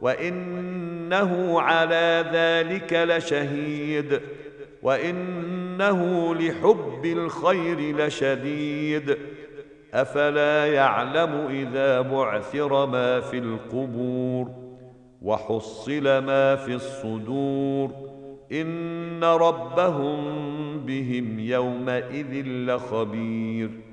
وإنه على ذلك لشهيد، وإنه لحب الخير لشديد، أفلا يعلم إذا بعثر ما في القبور، وحصل ما في الصدور، إن ربهم بهم يومئذ لخبير.